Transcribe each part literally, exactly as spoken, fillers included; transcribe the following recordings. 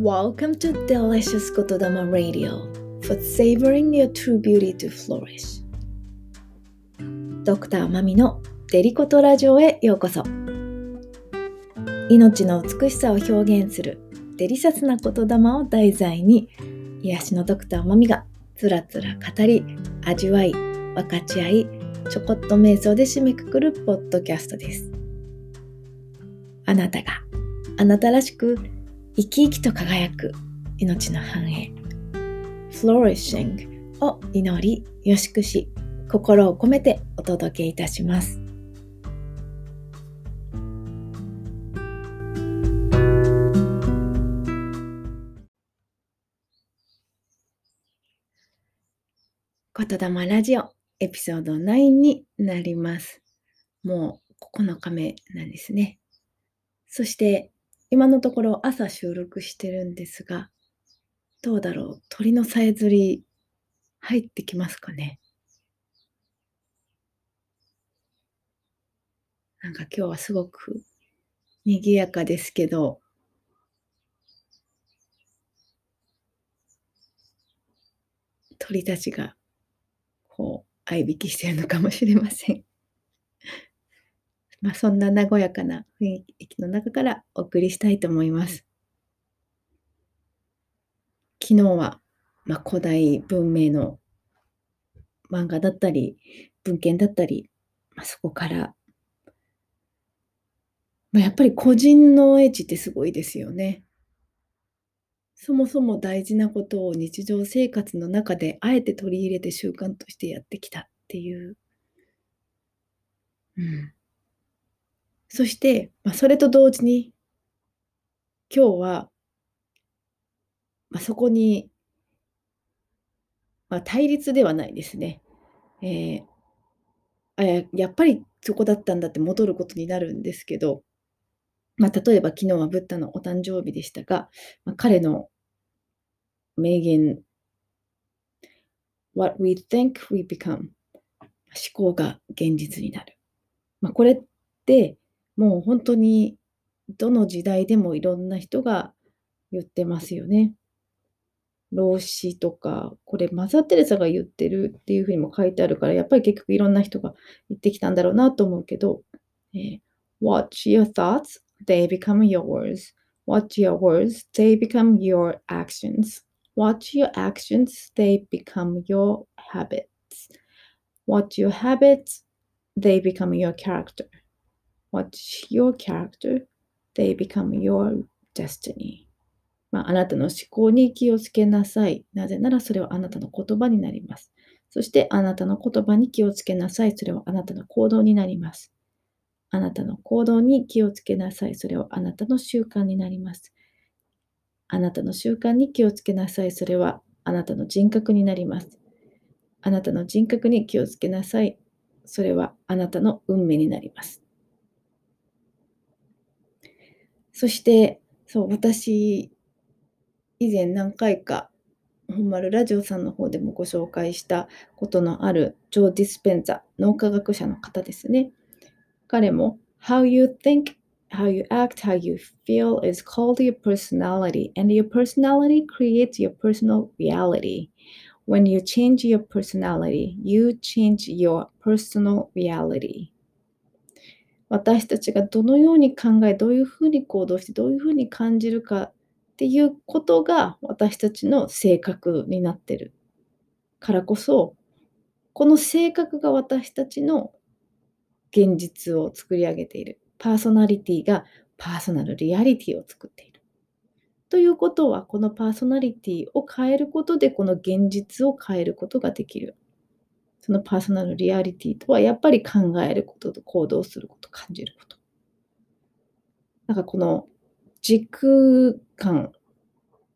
Welcome to Delicious Kotodama Radio for savoring your true beauty to flourish. ドクターマミのデリコトラジオへようこそ。命の美しさを表現するデリシャスな言霊を題材に、癒しのドクターマミがつらつら語り、味わい、分かち合い、ちょこっと瞑想で締めくくるポッドキャストです。あなたがあなたらしく生き生きと輝く命の繁栄、Flourishing を祈り、よしくし、心を込めてお届けいたします。ことだまラジオエピソードナインになります。もうここのかめなんですね。そして今のところ朝収録してるんですが、どうだろう、鳥のさえずり入ってきますかね。なんか今日はすごく賑やかですけど、鳥たちがこう相引きしてるのかもしれません。まあ、そんな和やかな雰囲気の中からお送りしたいと思います。昨日は、まあ、古代文明の漫画だったり文献だったり、まあ、そこから、まあ、やっぱり個人の英知ってすごいですよね。そもそも大事なことを日常生活の中であえて取り入れて習慣としてやってきたっていう。うん。そして、まあ、それと同時に、今日は、まあ、そこに、まあ、対立ではないですね、えー。やっぱりそこだったんだって戻ることになるんですけど、まあ、例えば昨日はブッダのお誕生日でしたが、まあ、彼の名言、What we think we become、思考が現実になる。まあ、これって、もう本当にどの時代でもいろんな人が言ってますよね。老子とか、これマザー・テレサが言ってるっていうふうにも書いてあるから、やっぱり結局いろんな人が言ってきたんだろうなと思うけど、えー、Watch your thoughts, they become your words. Watch your words, they become your actions. Watch your actions, they become your habits. Watch your habits, they become your character.Watch your character, they become your destiny. まあ、あなたの思考に気をつけなさい。なぜならそれはあなたの言葉になります。そしてあなたの言葉に気をつけなさい。それはあなたの行動になります。あなたの行動に気をつけなさい。それはあなたの習慣になります。あなたの習慣に気をつけなさい。それはあなたの人格になります。あなたの人格に気をつけなさい。それはあなたの運命になります。そして、そう、私、以前何回か、本丸ラジオさんの方でもご紹介したことのあるジョー・ディスペンザ、脳科学者の方ですね。彼も、How you think, how you act, how you feel is called your personality, and your personality creates your personal reality. When you change your personality, you change your personal reality.私たちがどのように考え、どういうふうに行動して、どういうふうに感じるかっていうことが私たちの性格になってるからこそ、この性格が私たちの現実を作り上げている。パーソナリティがパーソナルリアリティを作っている。ということは、このパーソナリティを変えることで、この現実を変えることができる。そのパーソナルリアリティとはやっぱり考えることと行動すること、感じること。なんかこの時空間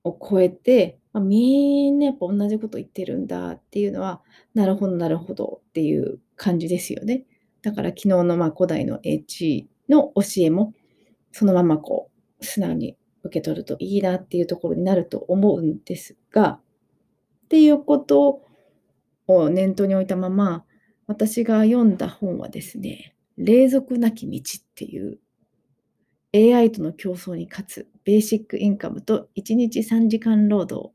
を超えて、まあ、みんなやっぱ同じこと言ってるんだっていうのは、なるほどなるほどっていう感じですよね。だから昨日のまあ古代の英知の教えもそのままこう素直に受け取るといいなっていうところになると思うんですが、っていうことをを念頭に置いたまま、私が読んだ本はですね、「隷属なき道」っていうエーアイ との競争に勝つベーシックインカムといちにちさんじかん労働。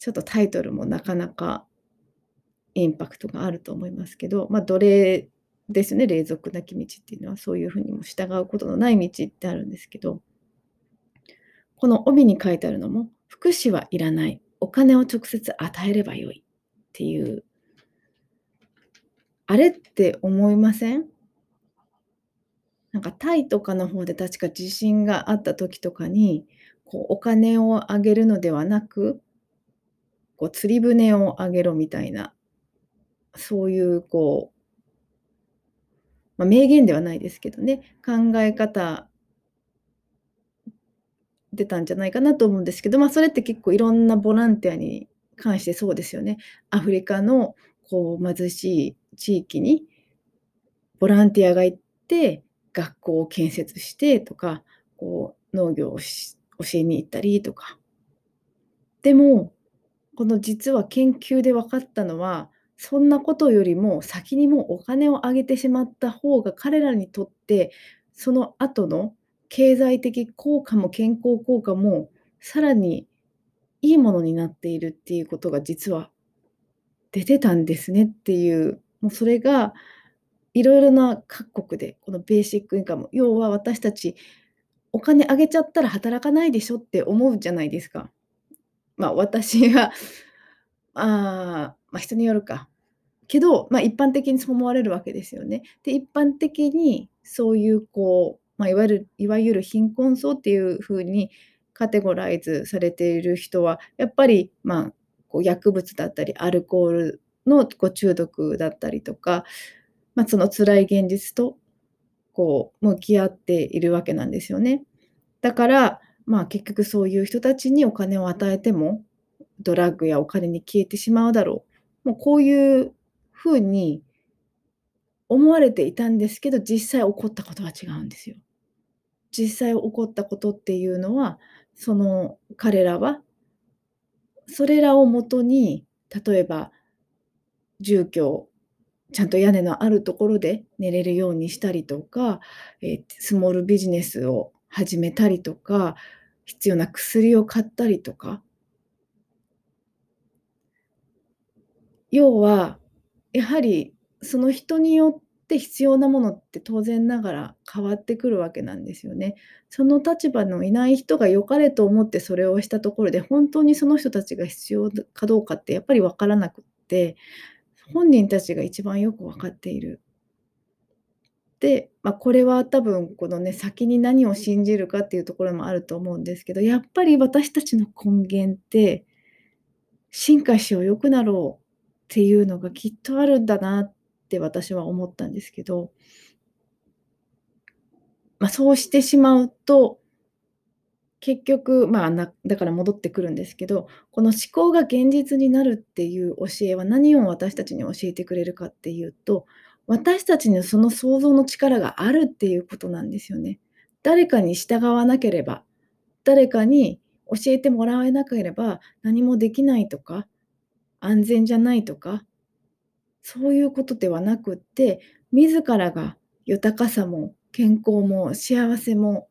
ちょっとタイトルもなかなかインパクトがあると思いますけど、まあ、奴隷ですね、隷属なき道っていうのはそういうふうにも従うことのない道ってあるんですけど、この帯に書いてあるのも、福祉はいらない、お金を直接与えればよいっていう、あれって思いません？なんかタイとかの方で確か地震があった時とかに、こうお金をあげるのではなく、こう釣り船をあげろみたいな、そういうこう、まあ、名言ではないですけどね、考え方出たんじゃないかなと思うんですけど、まあ、それって結構いろんなボランティアに関してそうですよね。アフリカのこう貧しい地域にボランティアが行って学校を建設してとか、こう農業をし教えに行ったりとか。でもこの実は研究で分かったのは、そんなことよりも先にもうお金をあげてしまった方が彼らにとってその後の経済的効果も健康効果もさらにいいものになっているっていうことが実は出てたんですねっていう、もうそれがいろいろな各国でこのベーシックインカム、要は私たちお金あげちゃったら働かないでしょって思うじゃないですか。まあ私があまあ人によるかけど、まあ、一般的にそう思われるわけですよね。で、一般的にそういうこう、まあ、いわゆるいわゆる貧困層っていうふうにカテゴライズされている人はやっぱり、まあ、こう薬物だったりアルコールのこう中毒だったりとか、まあ、その辛い現実とこう向き合っているわけなんですよね。だから、まあ、結局そういう人たちにお金を与えてもドラッグやお金に消えてしまうだろう。もうこういうふうに思われていたんですけど、実際起こったことは違うんですよ。実際起こったことっていうのは、その彼らはそれらをもとに、例えば住居、ちゃんと屋根のあるところで寝れるようにしたりとか、えー、スモールビジネスを始めたりとか、必要な薬を買ったりとか、要はやはりその人によって必要なものって当然ながら変わってくるわけなんですよね。その立場のいない人が良かれと思ってそれをしたところで、本当にその人たちが必要かどうかってやっぱり分からなくって、本人たちが一番よく分かっている。で、まあ、これは多分このね、先に何を信じるかっていうところもあると思うんですけど、やっぱり私たちの根源って進化しよう、良くなろうっていうのがきっとあるんだなって私は思ったんですけど、まあ、そうしてしまうと結局、まあ、なだから戻ってくるんですけど、この思考が現実になるっていう教えは何を私たちに教えてくれるかっていうと、私たちのその想像の力があるっていうことなんですよね。誰かに従わなければ、誰かに教えてもらえなければ何もできないとか、安全じゃないとか、そういうことではなくって、自らが豊かさも健康も幸せも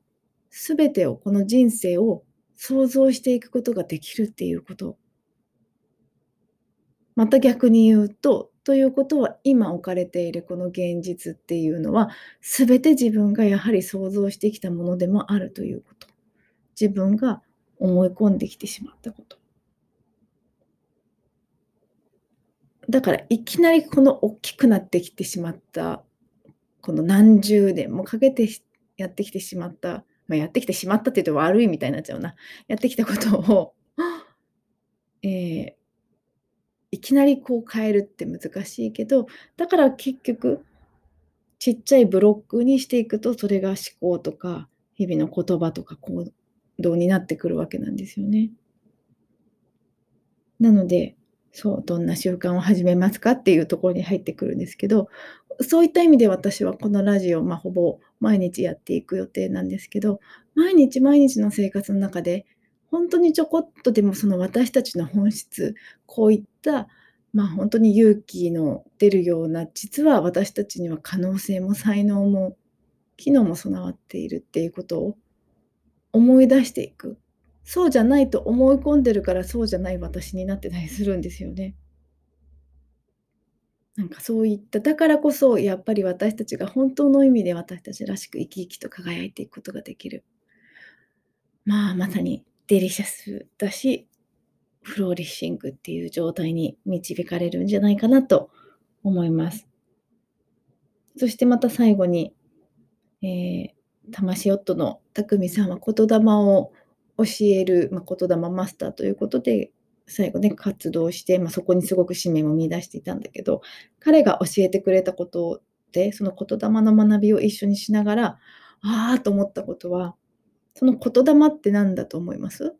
全てを、この人生を想像していくことができるっていうこと。また逆に言うと、ということは今置かれているこの現実っていうのは、全て自分がやはり想像してきたものでもあるということ、自分が思い込んできてしまったこと。だからいきなりこの大きくなってきてしまったこの何十年もかけてやってきてしまった、まあ、やってきてしまったって言うと悪いみたいになっちゃうな、やってきたことを、えー、いきなりこう変えるって難しいけど、だから結局ちっちゃいブロックにしていくと、それが思考とか日々の言葉とか行動になってくるわけなんですよね。なので、そう、どんな習慣を始めますかっていうところに入ってくるんですけど、そういった意味で私はこのラジオ、まあ、ほぼ毎日やっていく予定なんですけど、毎日毎日の生活の中で本当にちょこっとでもその私たちの本質、こういった、まあ、本当に勇気の出るような、実は私たちには可能性も才能も機能も備わっているっていうことを思い出していく。そうじゃないと思い込んでるからそうじゃない私になってたりするんですよね。なんかそういっただからこそやっぱり私たちが本当の意味で私たちらしく生き生きと輝いていくことができる。まあまさにデリシャスだしフローリッシングっていう状態に導かれるんじゃないかなと思います。そしてまた最後に、えー、魂夫の匠さんは言霊を教える、まあ、言霊マスターということで最後ね活動して、まあ、そこにすごく使命も見出していたんだけど、彼が教えてくれたことでその言霊の学びを一緒にしながらあーと思ったことは、その言霊って何だと思います？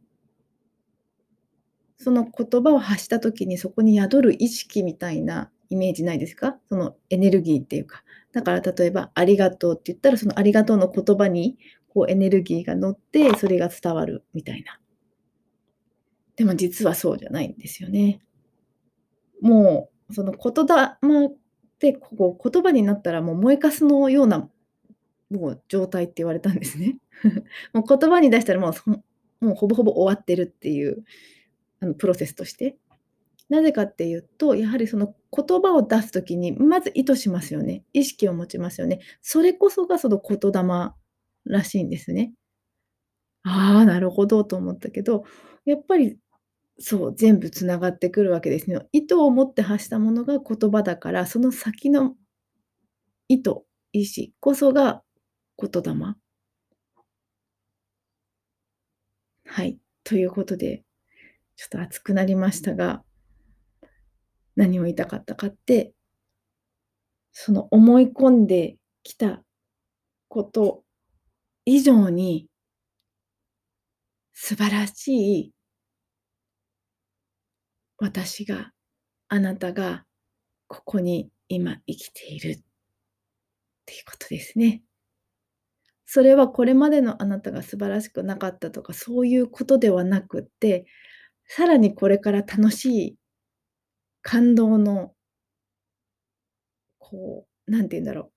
その言葉を発した時にそこに宿る意識みたいなイメージないですか？そのエネルギーっていうか、だから例えばありがとうって言ったらそのありがとうの言葉にこうエネルギーが乗ってそれが伝わるみたいな。でも実はそうじゃないんですよね。もうその言霊ってこう言葉になったらもう燃えかすのようなもう状態って言われたんですね。もう言葉に出したらもうそのもうほぼほぼ終わってるっていうあのプロセスとして。なぜかっていうと、やはりその言葉を出すときにまず意図しますよね。意識を持ちますよね。それこそがその言霊らしいんですね。ああ、なるほどと思ったけど、やっぱりそう全部つながってくるわけですね。意図を持って発したものが言葉だから、その先の意図、意思こそが言霊。はい、ということでちょっと熱くなりましたが、何を言いたかったかって、その思い込んできたこと以上に素晴らしい私が、あなたがここに今生きているっていうことですね。それはこれまでのあなたが素晴らしくなかったとかそういうことではなくって、さらにこれから楽しい感動のこうなんて言うんだろ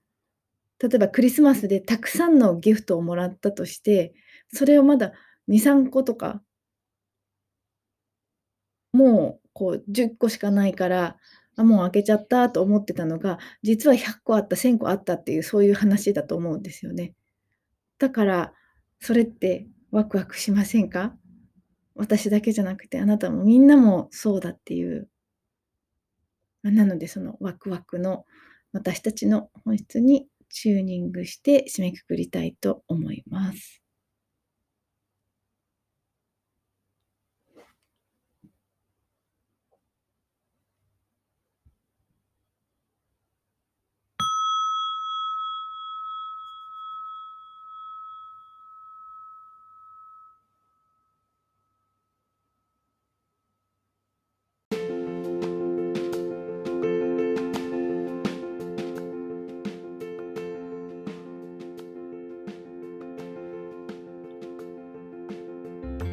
う、例えばクリスマスでたくさんのギフトをもらったとして、それをまだ に,さん 個とかもうこうじゅっこしかないから、あもう開けちゃったと思ってたのが実はひゃっこあった、せんこあったっていう、そういう話だと思うんですよね。だからそれってワクワクしませんか？私だけじゃなくてあなたもみんなもそうだっていう。なのでそのワクワクの私たちの本質にチューニングして締めくくりたいと思います。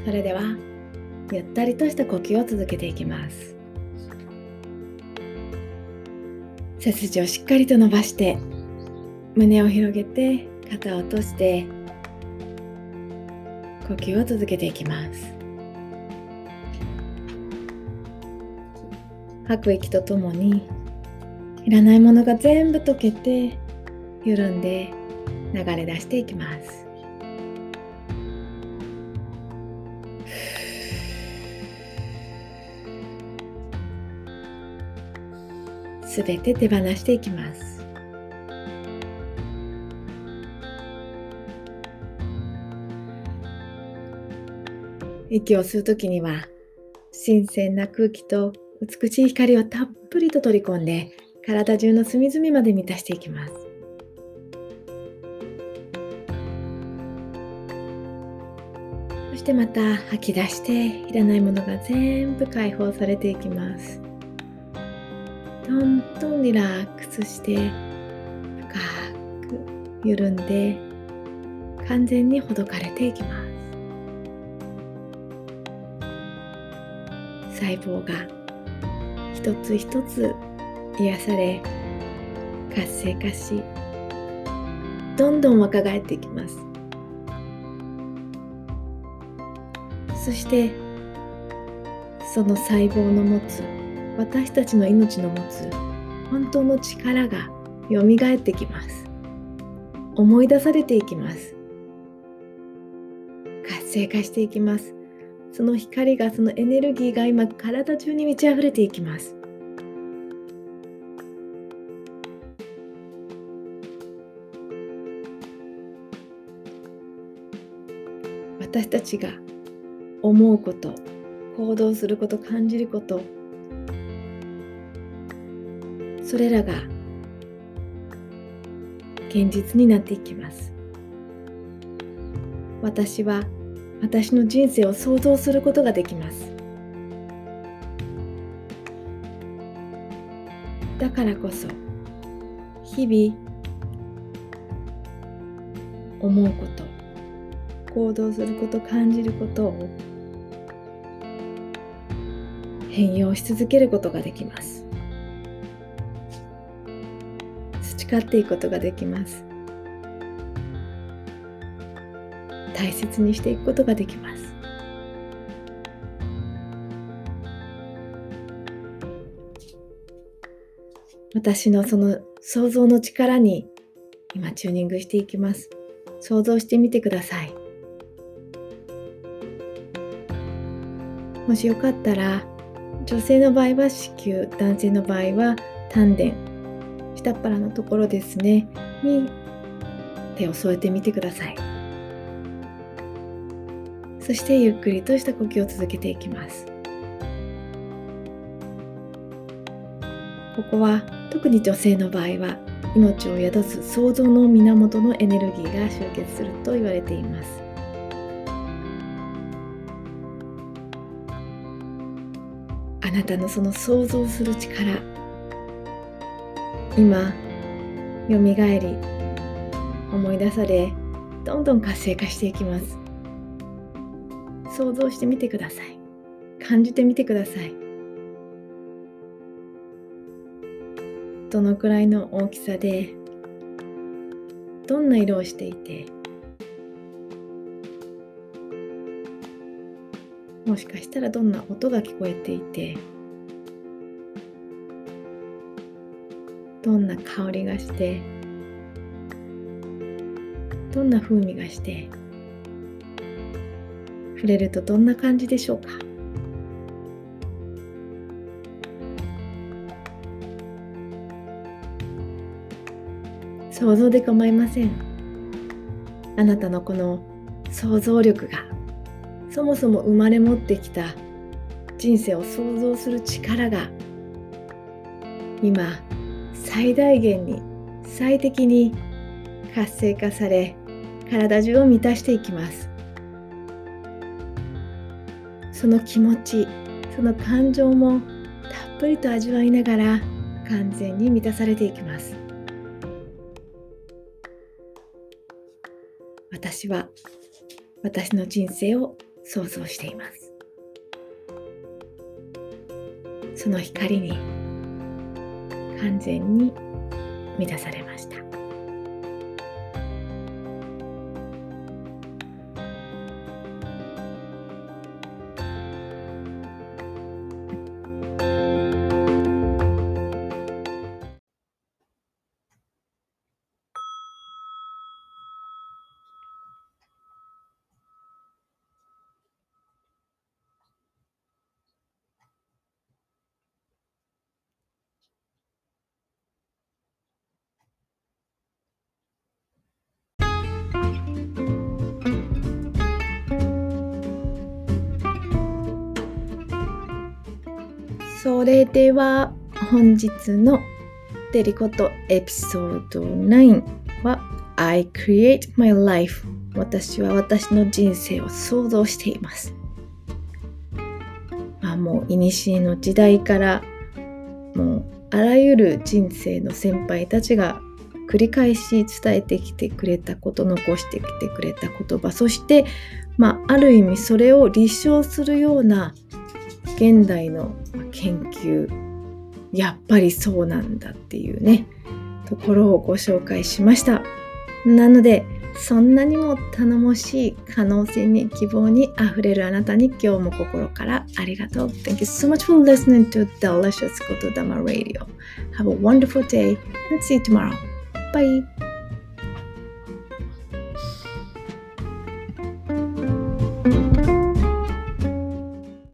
それではゆったりとした呼吸を続けていきます。背筋をしっかりと伸ばして、胸を広げて、肩を落として呼吸を続けていきます。吐く息とともにいらないものが全部溶けて緩んで流れ出していきます。すべて手放していきます。息を吸うときには、新鮮な空気と美しい光をたっぷりと取り込んで、体中の隅々まで満たしていきます。そしてまた吐き出して、いらないものが全部解放されていきます。どんどんリラックスして深く緩んで完全にほどかれていきます。細胞が一つ一つ癒され活性化し、どんどん若返っていきます。そしてその細胞の持つ、私たちの命の持つ本当の力がよみがえってきます。思い出されていきます。活性化していきます。その光が、そのエネルギーが今体中に満ち溢れていきます。私たちが思うこと、行動すること、感じること、それらが現実になっていきます。私は私の人生を想像することができます。だからこそ日々思うこと、行動すること、感じることを変容し続けることができます。培っていくことができます。大切にしていくことができます。私のその想像の力に今チューニングしていきます。想像してみてください。もしよかったら、女性の場合は子宮、男性の場合は丹田、下っ腹のところですねに手を添えてみてください。そしてゆっくりとした呼吸を続けていきます。ここは特に女性の場合は命を宿す創造の源のエネルギーが集結すると言われています。あなたのその想像する力、今よみがえり、思い出され、どんどん活性化していきます。想像してみてください。感じてみてください。どのくらいの大きさで、どんな色をしていて、もしかしたらどんな音が聞こえていて、どんな香りがして、どんな風味がして、触れるとどんな感じでしょうか。想像で構いません。あなたのこの想像力が、そもそも生まれ持ってきた人生を想像する力が、今最大限に最適に活性化され、体中を満たしていきます。その気持ち、その感情もたっぷりと味わいながら完全に満たされていきます。私は私の人生を想像しています。その光に完全に満たされました。それでは本日のデリコットエピソードナインは I create my life、 私は私の人生を想像しています。まあ、もう古の時代からもうあらゆる人生の先輩たちが繰り返し伝えてきてくれたこと、残してきてくれた言葉、そして、まあ、ある意味それを立証するような現代の研究、やっぱりそうなんだっていうね、ところをご紹介しました。なので、そんなにも頼もしい可能性に希望にあふれるあなたに今日も心からありがとう。 Thank you so much for listening to Delicious Kotodama Radio. Have a wonderful day and see you tomorrow. Bye!